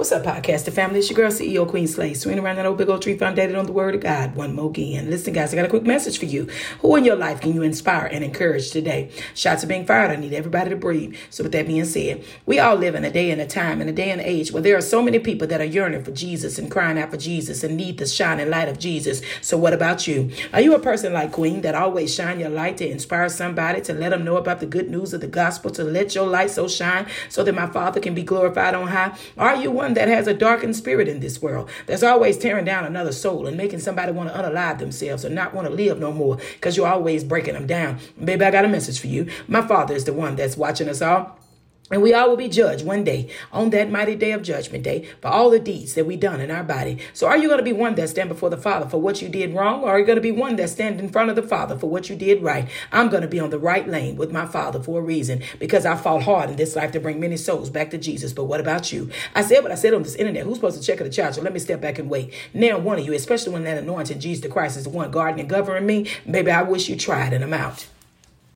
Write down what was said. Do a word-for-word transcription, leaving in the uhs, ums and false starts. What's up, podcaster family? It's your girl, C E O Queen Slay, swinging around that old big old tree founded on the word of God one more again. Listen, guys, I got a quick message for you. Who in your life can you inspire and encourage today? Shots are being fired. I need everybody to breathe. So with that being said, we all live in a day and a time and a day and age where there are so many people that are yearning for Jesus and crying out for Jesus and need the shining light of Jesus. So what about you? Are you a person like Queen that always shine your light to inspire somebody, to let them know about the good news of the gospel, to let your light so shine so that my Father can be glorified on high? Are you one that has a darkened spirit in this world that's always tearing down another soul and making somebody want to unalive themselves or not want to live no more because you're always breaking them down? Baby, I got a message for you. My Father is the one that's watching us all. And we all will be judged one day on that mighty day of judgment day for all the deeds that we done in our body. So are you going to be one that stand before the Father for what you did wrong? Or are you going to be one that stand in front of the Father for what you did right? I'm going to be on the right lane with my Father for a reason, because I fought hard in this life to bring many souls back to Jesus. But what about you? I said what I said on this internet. Who's supposed to check the charge? So let me step back and wait. Now, one of you, especially when that anointed Jesus the Christ is the one guarding and governing me, baby, I wish you tried, and I'm out.